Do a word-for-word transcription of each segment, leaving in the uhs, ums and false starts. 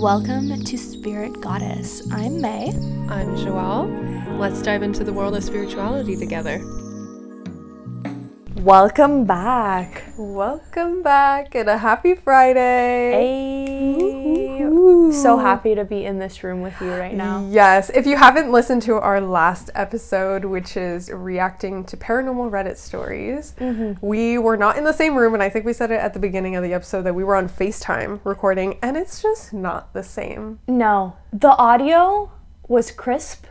Welcome to Spirit Goddess. I'm May. I'm Joelle. Let's dive into the world of spirituality together. Welcome back. Welcome back and a happy Friday. Hey. Ooh. So happy to be in this room with you right now. Yes. If you haven't listened to our last episode, which is reacting to paranormal Reddit stories, mm-hmm. we were not in the same room, and I think we said it at the beginning of the episode that we were on FaceTime recording, and it's just not the same. No. The audio was crisp.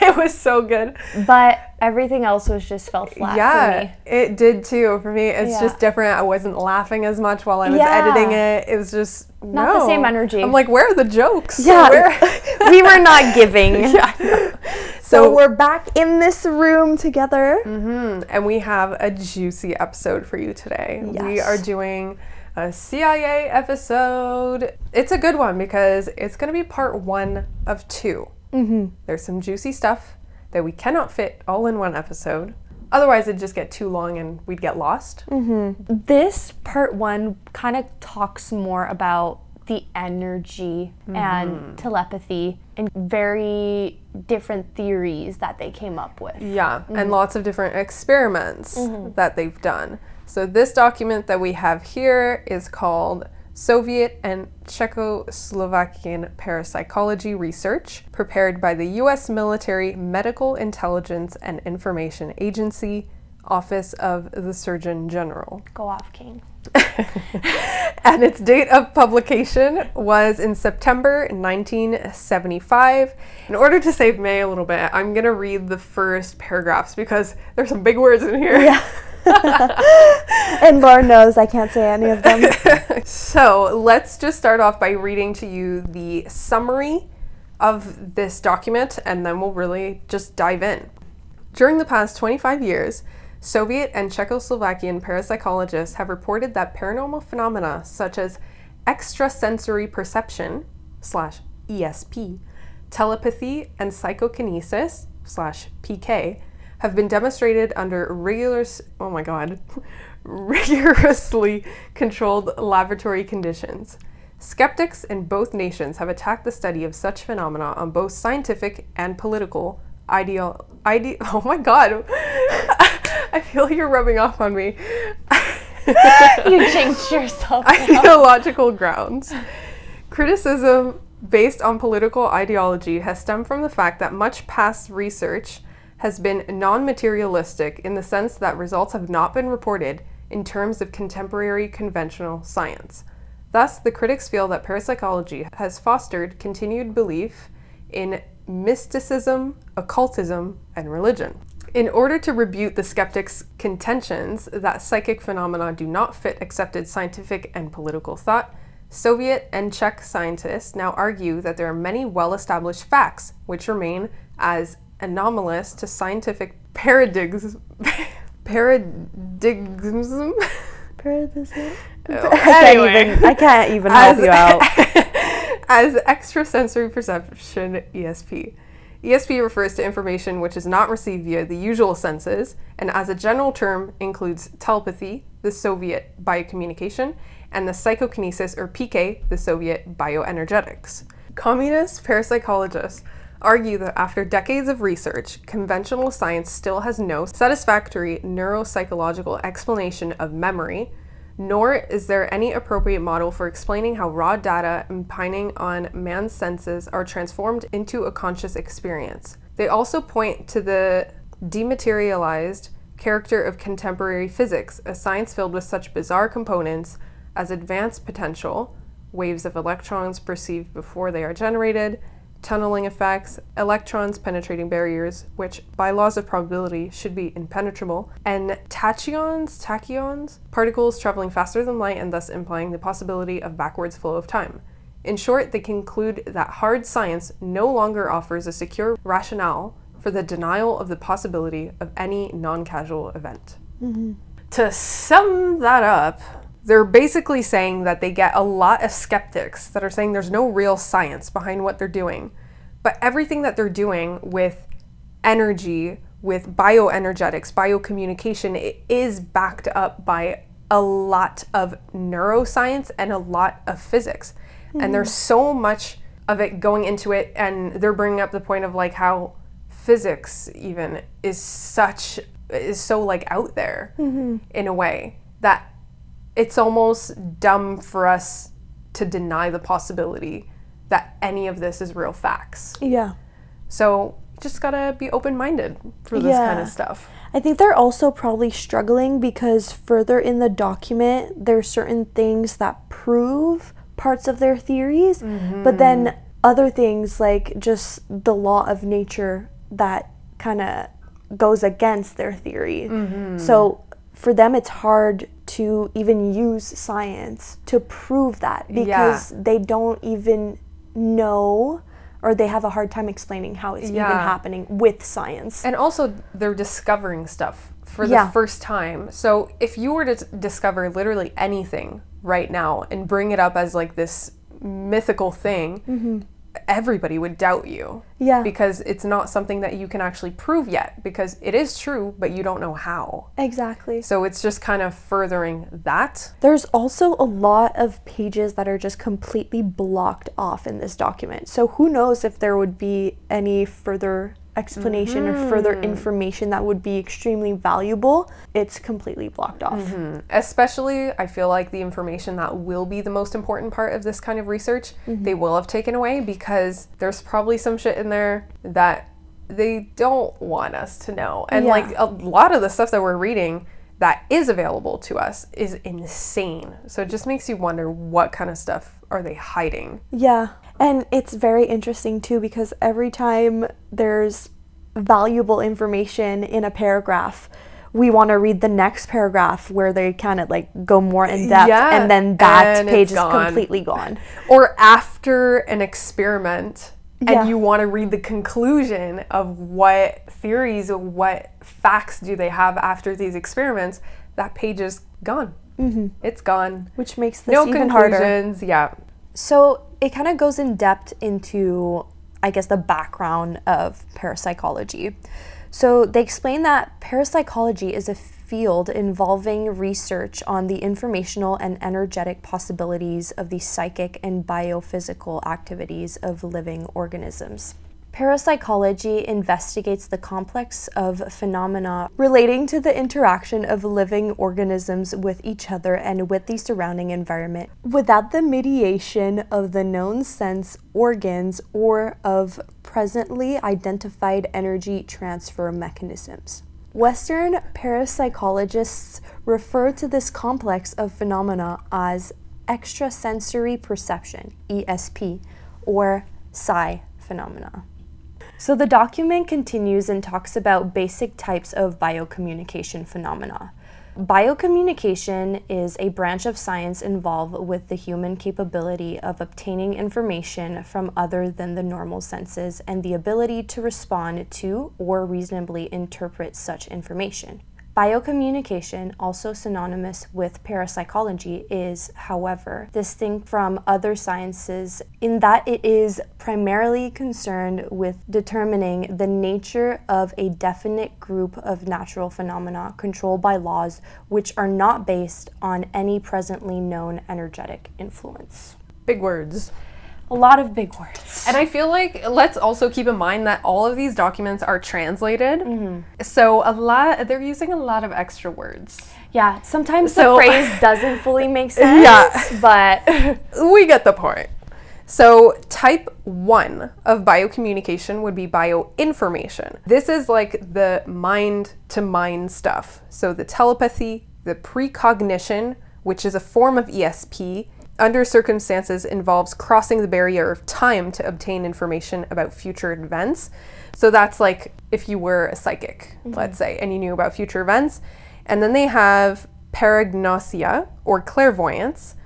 It was so good. But everything else was just fell flat yeah, for me. Yeah, it did too. For me, it's yeah. just different. I wasn't laughing as much while I was yeah. editing it. It was just, Not no. the same energy. I'm like, where are the jokes? Yeah, where? We were not giving. Yeah, no. So, so we're back in this room together. Mm-hmm. And we have a juicy episode for you today. Yes. We are doing a C I A episode. It's a good one because it's going to be part one of two. Mm-hmm. There's some juicy stuff that we cannot fit all in one episode. Otherwise, it'd just get too long and we'd get lost. Mm-hmm. This part one kind of talks more about the energy mm-hmm. and telepathy and very different theories that they came up with. Yeah, mm-hmm. and lots of different experiments mm-hmm. that they've done. So this document that we have here is called Soviet and Czechoslovakian Parapsychology Research, prepared by the U S Military Medical Intelligence and Information Agency, Office of the Surgeon General. Go off, King. And its date of publication was in September nineteen seventy-five. In order to save May a little bit, I'm going to read the first paragraphs because there's some big words in here. Yeah. And Lauren knows I can't say any of them. So let's just start off by reading to you the summary of this document, and then we'll really just dive in. During the past twenty-five years, Soviet and Czechoslovakian parapsychologists have reported that paranormal phenomena such as extrasensory perception slash E S P, telepathy, and psychokinesis slash P K have been demonstrated under regular, oh my god, rigorously controlled laboratory conditions. Skeptics in both nations have attacked the study of such phenomena on both scientific and political ideal, ide- oh my god, I feel you're rubbing off on me. You jinxed yourself. Ideological grounds. Criticism based on political ideology has stemmed from the fact that much past research has been non-materialistic in the sense that results have not been reported in terms of contemporary conventional science. Thus, the critics feel that parapsychology has fostered continued belief in mysticism, occultism, and religion. In order to rebut the skeptics' contentions that psychic phenomena do not fit accepted scientific and political thought, Soviet and Czech scientists now argue that there are many well-established facts which remain as anomalous to scientific paradigms. Paradigms? Paradigms? Oh, I can't anyway. even, I can't even as, help you out. As extrasensory perception, E S P. E S P refers to information which is not received via the usual senses, and as a general term includes telepathy, the Soviet biocommunication, and the psychokinesis, or P K, the Soviet bioenergetics. Communist parapsychologists argue that after decades of research, conventional science still has no satisfactory neuropsychological explanation of memory, nor is there any appropriate model for explaining how raw data opining on man's senses are transformed into a conscious experience. They also point to the dematerialized character of contemporary physics, a science filled with such bizarre components as advanced potential, waves of electrons perceived before they are generated, tunneling effects, electrons penetrating barriers, which by laws of probability should be impenetrable, and tachyons, tachyons, particles traveling faster than light and thus implying the possibility of backwards flow of time. In short, they conclude that hard science no longer offers a secure rationale for the denial of the possibility of any non-causal event. Mm-hmm. To sum that up, they're basically saying that they get a lot of skeptics that are saying there's no real science behind what they're doing. But everything that they're doing with energy, with bioenergetics, biocommunication, it is backed up by a lot of neuroscience and a lot of physics. Mm-hmm. And there's so much of it going into it, and they're bringing up the point of like how physics even is such is so like out there mm-hmm. in a way that it's almost dumb for us to deny the possibility that any of this is real facts. Yeah. So just gotta be open-minded for this yeah. kind of stuff. I think they're also probably struggling because further in the document, there are certain things that prove parts of their theories, mm-hmm. but then other things like just the law of nature that kind of goes against their theory. Mm-hmm. So for them, it's hard to even use science to prove that because yeah. they don't even know, or they have a hard time explaining how it's yeah. even happening with science. And also they're discovering stuff for the yeah. first time. So if you were to t- discover literally anything right now and bring it up as like this mythical thing, mm-hmm. everybody would doubt you. Yeah. Because it's not something that you can actually prove yet, because it is true, but you don't know how. Exactly. So it's just kind of furthering that. There's also a lot of pages that are just completely blocked off in this document. So who knows if there would be any further explanation mm-hmm. or further information that would be extremely valuable. It's completely blocked off. Mm-hmm. Especially, I feel like the information that will be the most important part of this kind of research, mm-hmm. they will have taken away, because there's probably some shit in there that they don't want us to know. And yeah. like a lot of the stuff that we're reading that is available to us is insane. So it just makes you wonder, what kind of stuff are they hiding? Yeah. And it's very interesting, too, because every time there's valuable information in a paragraph, we want to read the next paragraph where they kind of, like, go more in depth, yeah, and then that and page is completely gone. Or after an experiment, yeah. and you want to read the conclusion of what theories, what facts do they have after these experiments, that page is gone. Mm-hmm. It's gone. Which makes this no even harder. No conclusions, yeah. So it kind of goes in depth into, I guess, the background of parapsychology. So they explain that parapsychology is a field involving research on the informational and energetic possibilities of the psychic and biophysical activities of living organisms. Parapsychology investigates the complex of phenomena relating to the interaction of living organisms with each other and with the surrounding environment without the mediation of the known sense organs or of presently identified energy transfer mechanisms. Western parapsychologists refer to this complex of phenomena as extrasensory perception, E S P, or psi phenomena. So the document continues and talks about basic types of biocommunication phenomena. Biocommunication is a branch of science involved with the human capability of obtaining information from other than the normal senses and the ability to respond to or reasonably interpret such information. Biocommunication, also synonymous with parapsychology, is, however, distinct from other sciences in that it is primarily concerned with determining the nature of a definite group of natural phenomena controlled by laws which are not based on any presently known energetic influence. Big words. A lot of big words. And I feel like let's also keep in mind that all of these documents are translated. Mm-hmm. So a lot, they're using a lot of extra words. Yeah, sometimes so, the phrase doesn't fully make sense, yeah. but we get the point. So type one of biocommunication would be bioinformation. This is like the mind-to-mind stuff. So the telepathy, the precognition, which is a form of E S P, under circumstances involves crossing the barrier of time to obtain information about future events. So that's like if you were a psychic, mm-hmm. let's say, and you knew about future events. And then they have paragnosia, or clairvoyance,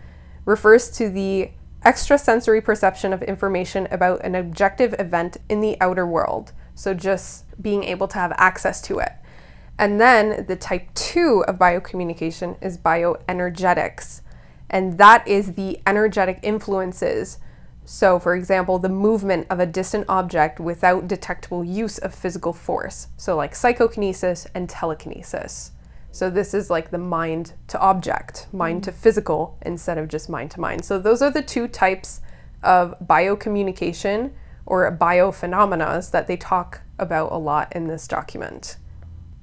refers to the extrasensory perception of information about an objective event in the outer world. So just being able to have access to it. And then the type two of biocommunication is bioenergetics. And that is the energetic influences. So, for example, the movement of a distant object without detectable use of physical force. So like psychokinesis and telekinesis. So this is like the mind to object, mind to physical instead of just mind to mind. So those are the two types of biocommunication or biophenomena that they talk about a lot in this document.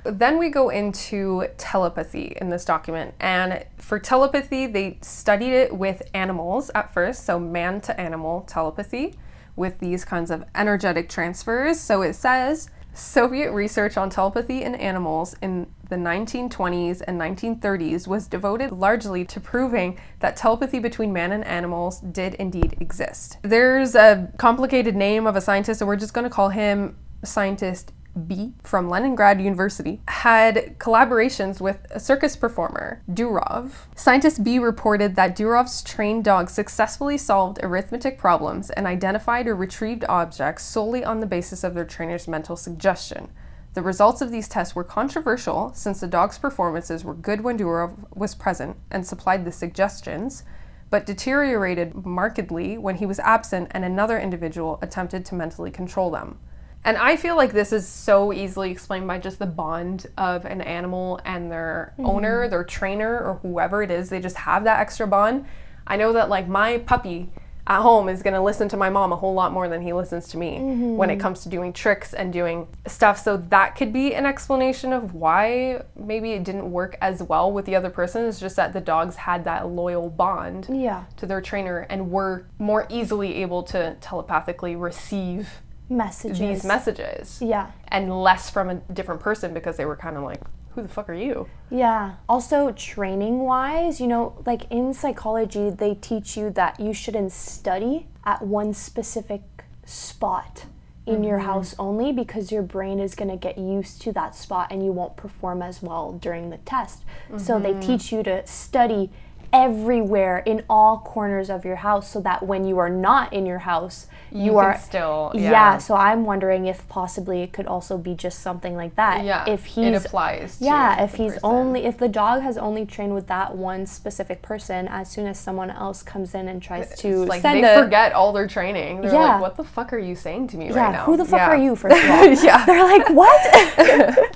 Then we go into telepathy in this document, and for telepathy they studied it with animals at first, so man to animal telepathy with these kinds of energetic transfers. So it says, Soviet research on telepathy in animals in the nineteen twenties and nineteen thirties was devoted largely to proving that telepathy between man and animals did indeed exist. There's a complicated name of a scientist, so we're just going to call him scientist B from Leningrad University, had collaborations with a circus performer, Durov. Scientist B reported that Durov's trained dog successfully solved arithmetic problems and identified or retrieved objects solely on the basis of their trainer's mental suggestion. The results of these tests were controversial since the dog's performances were good when Durov was present and supplied the suggestions, but deteriorated markedly when he was absent and another individual attempted to mentally control them. And I feel like this is so easily explained by just the bond of an animal and their mm-hmm. owner, their trainer, or whoever it is. They just have that extra bond. I know that like my puppy at home is going to listen to my mom a whole lot more than he listens to me mm-hmm. when it comes to doing tricks and doing stuff. So that could be an explanation of why maybe it didn't work as well with the other person. It's just that the dogs had that loyal bond yeah. to their trainer and were more easily able to telepathically receive messages. These messages. Yeah. And less from a different person because they were kind of like, who the fuck are you? Yeah. Also, training-wise, you know, like in psychology, they teach you that you shouldn't study at one specific spot in mm-hmm. your house only because your brain is going to get used to that spot and you won't perform as well during the test. Mm-hmm. So they teach you to study everywhere in all corners of your house so that when you are not in your house you, you are still yeah. yeah so I'm wondering if possibly it could also be just something like that yeah if he's it applies to yeah if he's person. only if the dog has only trained with that one specific person, as soon as someone else comes in and tries it's to like send they a, forget all their training they're yeah. like, what the fuck are you saying to me yeah, right now who the fuck yeah. are you first of all yeah they're like what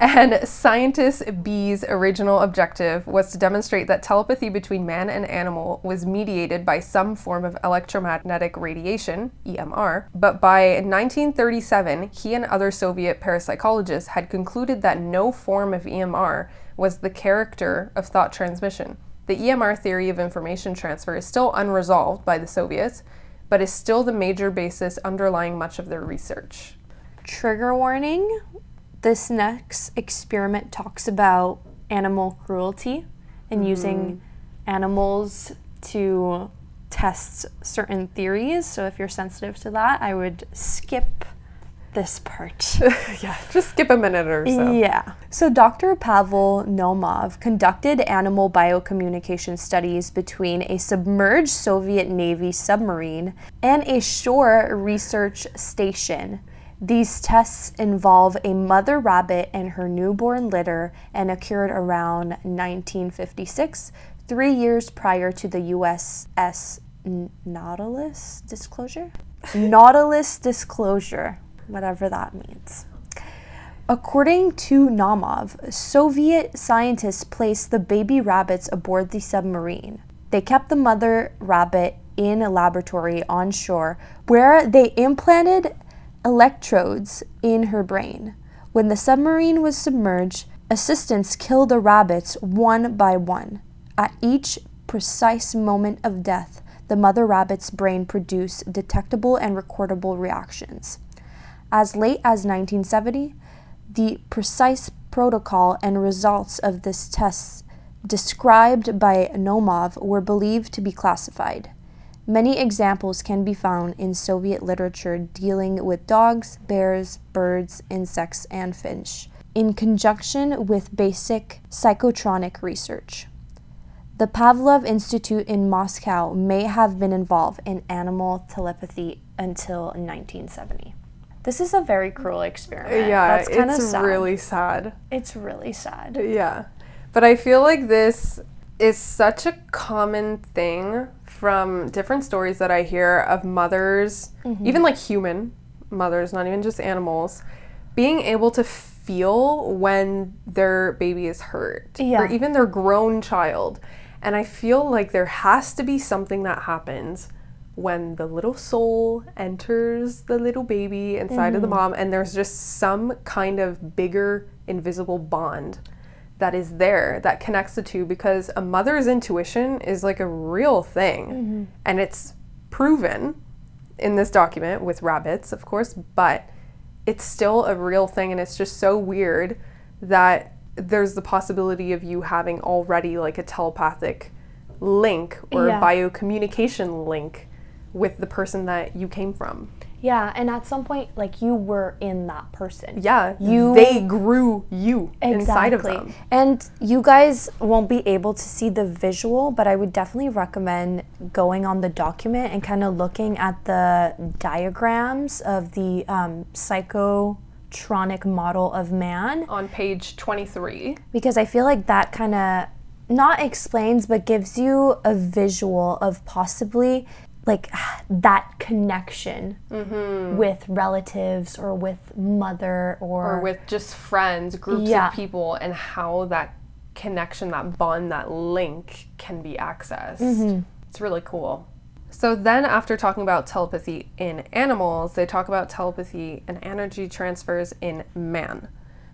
And scientist B's original objective was to demonstrate that telepathy between man and animal was mediated by some form of electromagnetic radiation, E M R, but by nineteen thirty-seven, he and other Soviet parapsychologists had concluded that no form of E M R was the character of thought transmission. The E M R theory of information transfer is still unresolved by the Soviets, but is still the major basis underlying much of their research. Trigger warning. This next experiment talks about animal cruelty and mm. using animals to test certain theories. So if you're sensitive to that, I would skip this part. yeah, just skip a minute or so. Yeah. So Doctor Pavel Naumov conducted animal biocommunication studies between a submerged Soviet Navy submarine and a shore research station. These tests involve a mother rabbit and her newborn litter and occurred around nineteen fifty-six, three years prior to the U S S Nautilus disclosure? Nautilus disclosure, whatever that means. According to Naumov, Soviet scientists placed the baby rabbits aboard the submarine. They kept the mother rabbit in a laboratory on shore where they implanted electrodes in her brain. When the submarine was submerged, assistants killed the rabbits one by one. At each precise moment of death, the mother rabbit's brain produced detectable and recordable reactions. As late as nineteen seventy, the precise protocol and results of this test described by Naumov were believed to be classified. Many examples can be found in Soviet literature dealing with dogs, bears, birds, insects, and fish, in conjunction with basic psychotronic research. The Pavlov Institute in Moscow may have been involved in animal telepathy until nineteen seventy. This is a very cruel experiment. Yeah, That's kind of sad. It's really sad. It's really sad. Yeah. But I feel like this is such a common thing from different stories that I hear of mothers, mm-hmm. even like human mothers, not even just animals, being able to feel when their baby is hurt, yeah. or even their grown child. And I feel like there has to be something that happens when the little soul enters the little baby inside mm-hmm. of the mom, and there's just some kind of bigger invisible bond that is there that connects the two, because a mother's intuition is like a real thing, mm-hmm. and it's proven in this document with rabbits, of course, but it's still a real thing. And it's just so weird that there's the possibility of you having already like a telepathic link or yeah. a biocommunication link with the person that you came from. Yeah, and at some point, like, you were in that person. Yeah, you, they grew you exactly. inside of them. And you guys won't be able to see the visual, but I would definitely recommend going on the document and kind of looking at the diagrams of the um, psychotronic model of man. On page twenty-three. Because I feel like that kind of, not explains, but gives you a visual of possibly like that connection mm-hmm. with relatives or with mother or... Or with just friends, groups yeah. of people, and how that connection, that bond, that link can be accessed. Mm-hmm. It's really cool. So then after talking about telepathy in animals, they talk about telepathy and energy transfers in man.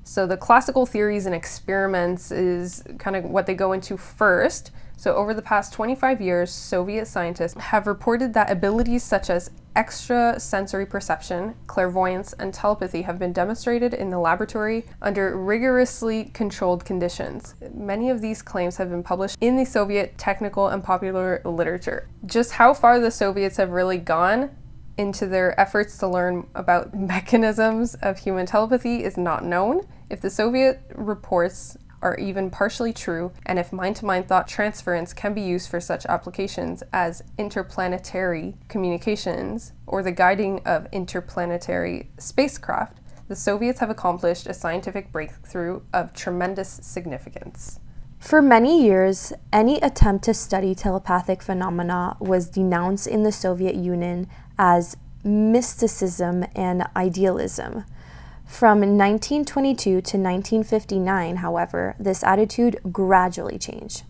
So the classical theories and experiments is kind of what they go into first. So over the past twenty-five years, Soviet scientists have reported that abilities such as extrasensory perception, clairvoyance, and telepathy have been demonstrated in the laboratory under rigorously controlled conditions. Many of these claims have been published in the Soviet technical and popular literature. Just how far the Soviets have really gone into their efforts to learn about mechanisms of human telepathy is not known. If the Soviet reports are even partially true, and if mind-to-mind thought transference can be used for such applications as interplanetary communications or the guiding of interplanetary spacecraft, the Soviets have accomplished a scientific breakthrough of tremendous significance. For many years, any attempt to study telepathic phenomena was denounced in the Soviet Union as mysticism and idealism. From nineteen twenty-two to nineteen fifty-nine, however, this attitude gradually changed.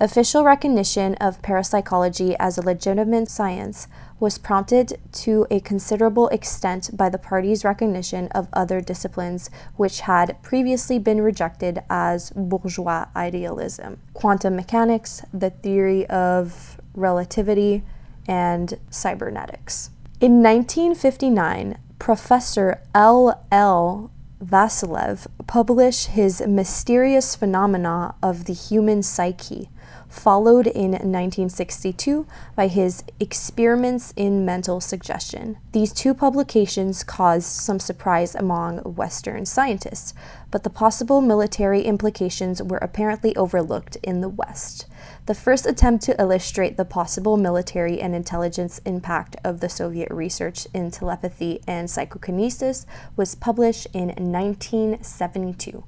Official recognition of parapsychology as a legitimate science was prompted to a considerable extent by the party's recognition of other disciplines which had previously been rejected as bourgeois idealism: quantum mechanics, the theory of relativity, and cybernetics. In nineteen fifty-nine, Professor L. L. Vasiliev published his Mysterious Phenomena of the Human Psyche, followed in nineteen sixty-two by his Experiments in Mental Suggestion. These two publications caused some surprise among Western scientists, but the possible military implications were apparently overlooked in the West. The first attempt to illustrate the possible military and intelligence impact of the Soviet research in telepathy and psychokinesis was published in nineteen seventy-two.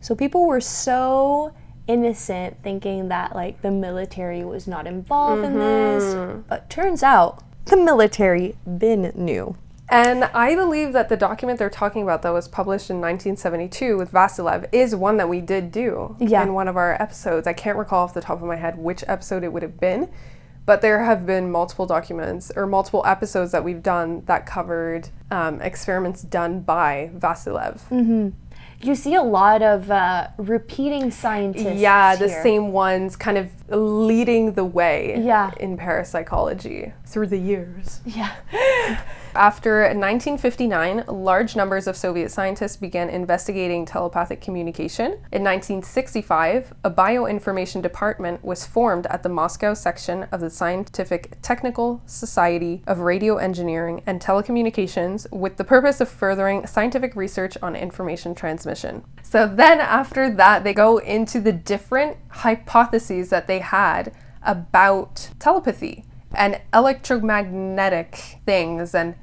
So people were so innocent, thinking that like the military was not involved mm-hmm. in this, but turns out the military been knew. And I believe that the document they're talking about that was published in nineteen seventy-two with Vasiliev is one that we did do yeah. in one of our episodes. I can't recall off the top of my head which episode it would have been, but there have been multiple documents or multiple episodes that we've done that covered um, experiments done by Vasiliev. Mm-hmm. You see a lot of uh, repeating scientists Yeah, the here. same ones kind of leading the way yeah. in parapsychology through the years. Yeah. After nineteen fifty-nine, large numbers of Soviet scientists began investigating telepathic communication. In nineteen sixty-five, a bioinformation department was formed at the Moscow section of the Scientific Technical Society of Radio Engineering and Telecommunications with the purpose of furthering scientific research on information transmission. So then after that, they go into the different hypotheses that they had about telepathy and electromagnetic things and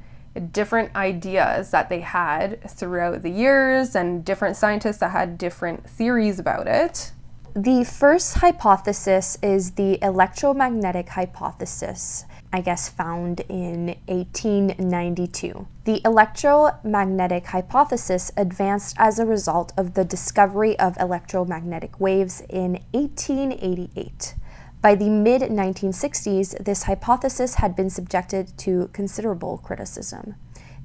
different ideas that they had throughout the years, and different scientists that had different theories about it. The first hypothesis is the electromagnetic hypothesis, I guess found in eighteen ninety-two. The electromagnetic hypothesis advanced as a result of the discovery of electromagnetic waves in eighteen eighty-eight. By the mid nineteen sixties, this hypothesis had been subjected to considerable criticism.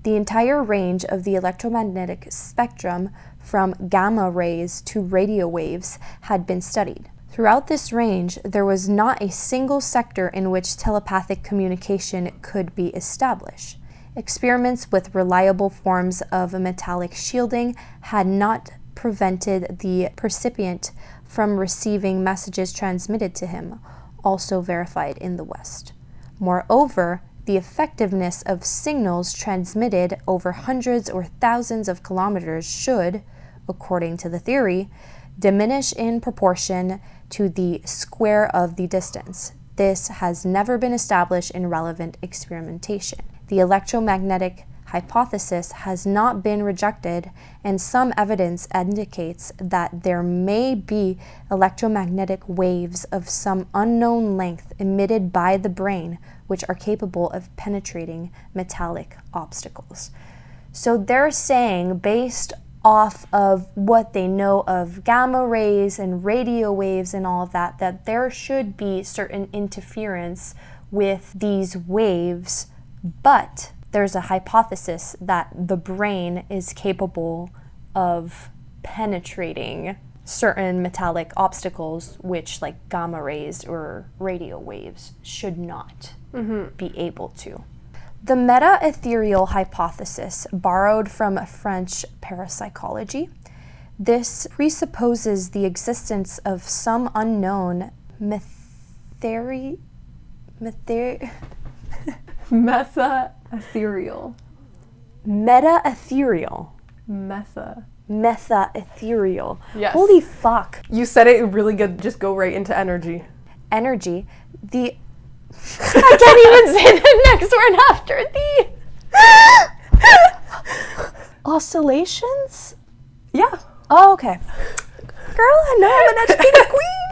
The entire range of the electromagnetic spectrum, from gamma rays to radio waves, had been studied. Throughout this range, there was not a single sector in which telepathic communication could be established. Experiments with reliable forms of metallic shielding had not prevented the percipient from receiving messages transmitted to him, also verified in the West. Moreover, the effectiveness of signals transmitted over hundreds or thousands of kilometers should, according to the theory, diminish in proportion to the square of the distance. This has never been established in relevant experimentation. The electromagnetic hypothesis has not been rejected, and some evidence indicates that there may be electromagnetic waves of some unknown length emitted by the brain which are capable of penetrating metallic obstacles. So they're saying, based off of what they know of gamma rays and radio waves and all of that, that there should be certain interference with these waves, but there's a hypothesis that the brain is capable of penetrating certain metallic obstacles, which like gamma rays or radio waves should not mm-hmm. be able to. The meta-ethereal hypothesis, borrowed from French parapsychology, this presupposes the existence of some unknown metheri... metheri... Meta-ethereal. Meta-ethereal. Meta. Meta-ethereal. Yes. Holy fuck. You said it really good. Just go right into energy. Energy. The... I can't even say the next word after the... Oscillations? Yeah. Oh, okay. Girl, I know I'm an educated queen.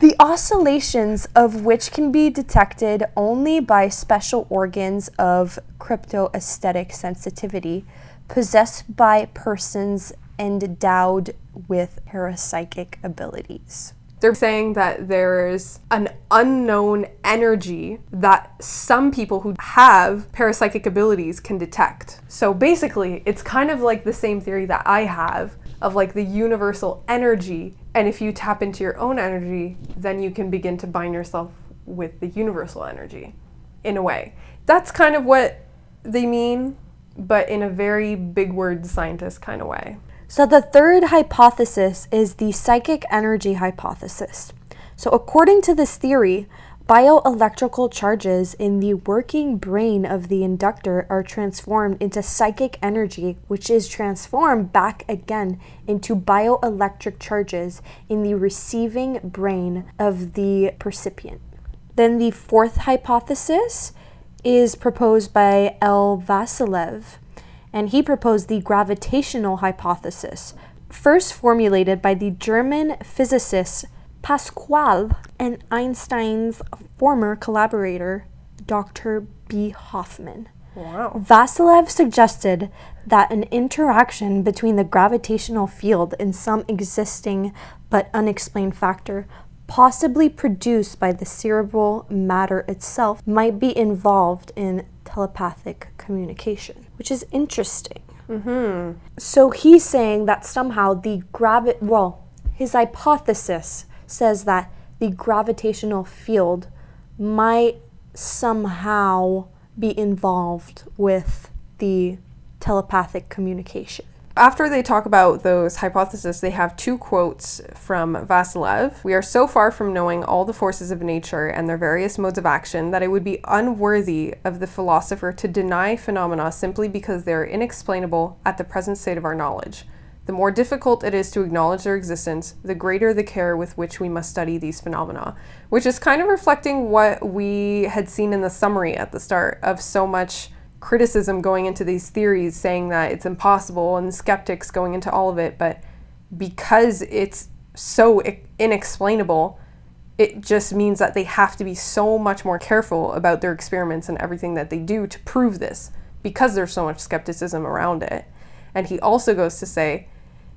The oscillations of which can be detected only by special organs of cryptoaesthetic sensitivity possessed by persons endowed with parapsychic abilities. They're saying that there's an unknown energy that some people who have parapsychic abilities can detect. So basically, it's kind of like the same theory that I have of like the universal energy, and if you tap into your own energy, then you can begin to bind yourself with the universal energy, in a way. That's kind of what they mean, but in a very big word scientist kind of way. So the third hypothesis is the psychic energy hypothesis. So according to this theory, bioelectrical charges in the working brain of the inductor are transformed into psychic energy, which is transformed back again into bioelectric charges in the receiving brain of the percipient. Then the fourth hypothesis is proposed by L. Vasiliev, and he proposed the gravitational hypothesis, first formulated by the German physicist Pascual and Einstein's former collaborator, Doctor B. Hoffman. Wow. Vasiliev suggested that an interaction between the gravitational field and some existing but unexplained factor, possibly produced by the cerebral matter itself, might be involved in telepathic communication, which is interesting. Mm-hmm. So he's saying that somehow the gravi- well, his hypothesis says that the gravitational field might somehow be involved with the telepathic communication. After they talk about those hypotheses, they have two quotes from Vasiliev. "We are so far from knowing all the forces of nature and their various modes of action that it would be unworthy of the philosopher to deny phenomena simply because they are inexplainable at the present state of our knowledge. The more difficult it is to acknowledge their existence, the greater the care with which we must study these phenomena," which is kind of reflecting what we had seen in the summary at the start of so much criticism going into these theories, saying that it's impossible, and skeptics going into all of it, but because it's so inexplainable, it just means that they have to be so much more careful about their experiments and everything that they do to prove this, because there's so much skepticism around it. And he also goes to say,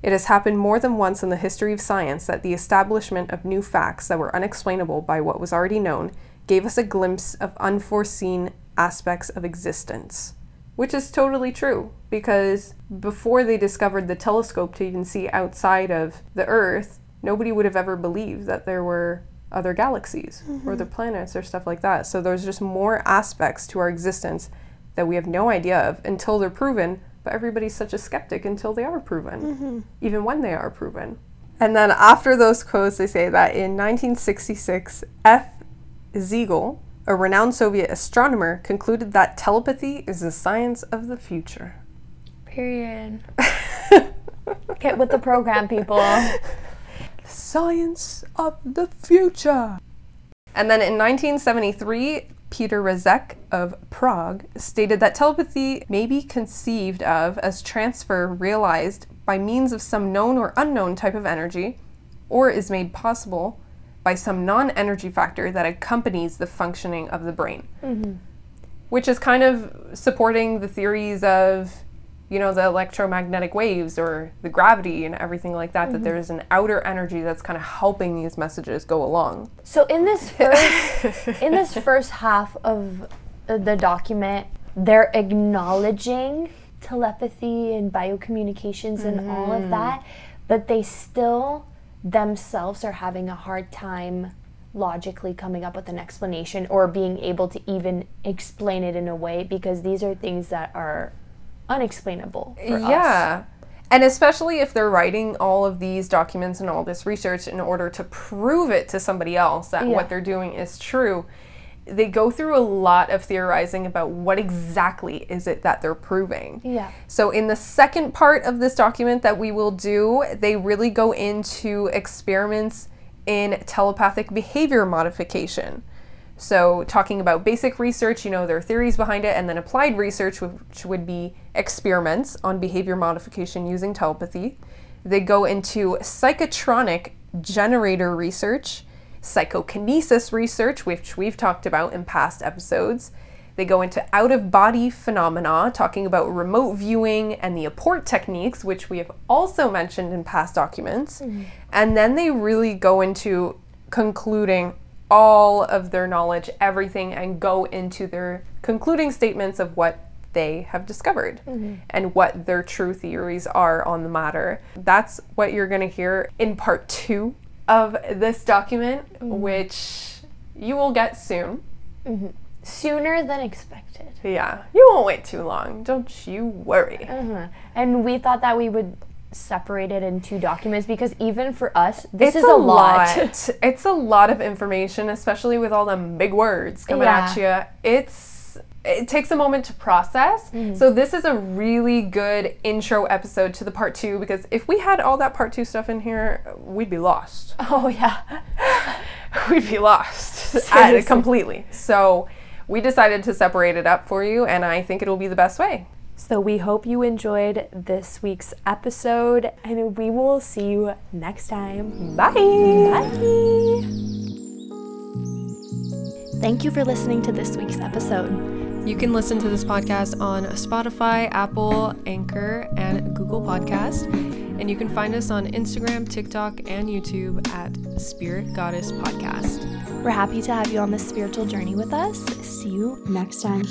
It has happened more than once in the history of science that the establishment of new facts that were unexplainable by what was already known gave us a glimpse of unforeseen aspects of existence. Which is totally true, because before they discovered the telescope to even see outside of the Earth, nobody would have ever believed that there were other galaxies mm-hmm. or other planets or stuff like that. So there's just more aspects to our existence that we have no idea of until they're proven, but everybody's such a skeptic until they are proven, mm-hmm. even when they are proven. And then after those quotes, they say that in nineteen sixty-six, F. Ziegel, a renowned Soviet astronomer, concluded that telepathy is the science of the future. Period. Get with the program, people. The science of the future. And then in nineteen seventy-three, Peter Rezek of Prague stated that telepathy may be conceived of as transfer realized by means of some known or unknown type of energy, or is made possible by some non-energy factor that accompanies the functioning of the brain. Mm-hmm. Which is kind of supporting the theories of, you know, the electromagnetic waves or the gravity and everything like that, mm-hmm. that there's an outer energy that's kind of helping these messages go along. So in this first, in this first half of the document, they're acknowledging telepathy and biocommunications mm-hmm. and all of that, but they still themselves are having a hard time logically coming up with an explanation or being able to even explain it in a way, because these are things that are unexplainable for us. Yeah. And especially if they're writing all of these documents and all this research in order to prove it to somebody else that yeah. what they're doing is true, they go through a lot of theorizing about what exactly is it that they're proving. Yeah. So in the second part of this document that we will do, they really go into experiments in telepathic behavior modification. So talking about basic research, you know, their theories behind it, and then applied research, which would be experiments on behavior modification using telepathy. They go into psychotronic generator research, psychokinesis research, which we've talked about in past episodes. They go into out-of-body phenomena, talking about remote viewing and the apport techniques, which we have also mentioned in past documents. Mm-hmm. And then they really go into concluding all of their knowledge, everything, and go into their concluding statements of what they have discovered mm-hmm. and what their true theories are on the matter. That's what you're going to hear in part two of this document, mm-hmm. which you will get soon. Mm-hmm. Sooner than expected. Yeah. You won't wait too long. Don't you worry. Mm-hmm. And we thought that we would separate it in two documents, because even for us, this it's is a, a lot. lot. It's a lot of information, especially with all them big words coming yeah. at you. It's It takes a moment to process. Mm-hmm. So this is a really good intro episode to the part two, because if we had all that part two stuff in here, we'd be lost. Oh, yeah. We'd be lost at it completely. So we decided to separate it up for you, and I think it'll be the best way. So we hope you enjoyed this week's episode, and we will see you next time. Bye. Bye. Thank you for listening to this week's episode. You can listen to this podcast on Spotify, Apple, Anchor, and Google Podcast. And you can find us on Instagram, TikTok, and YouTube at Spirit Goddess Podcast. We're happy to have you on this spiritual journey with us. See you next time.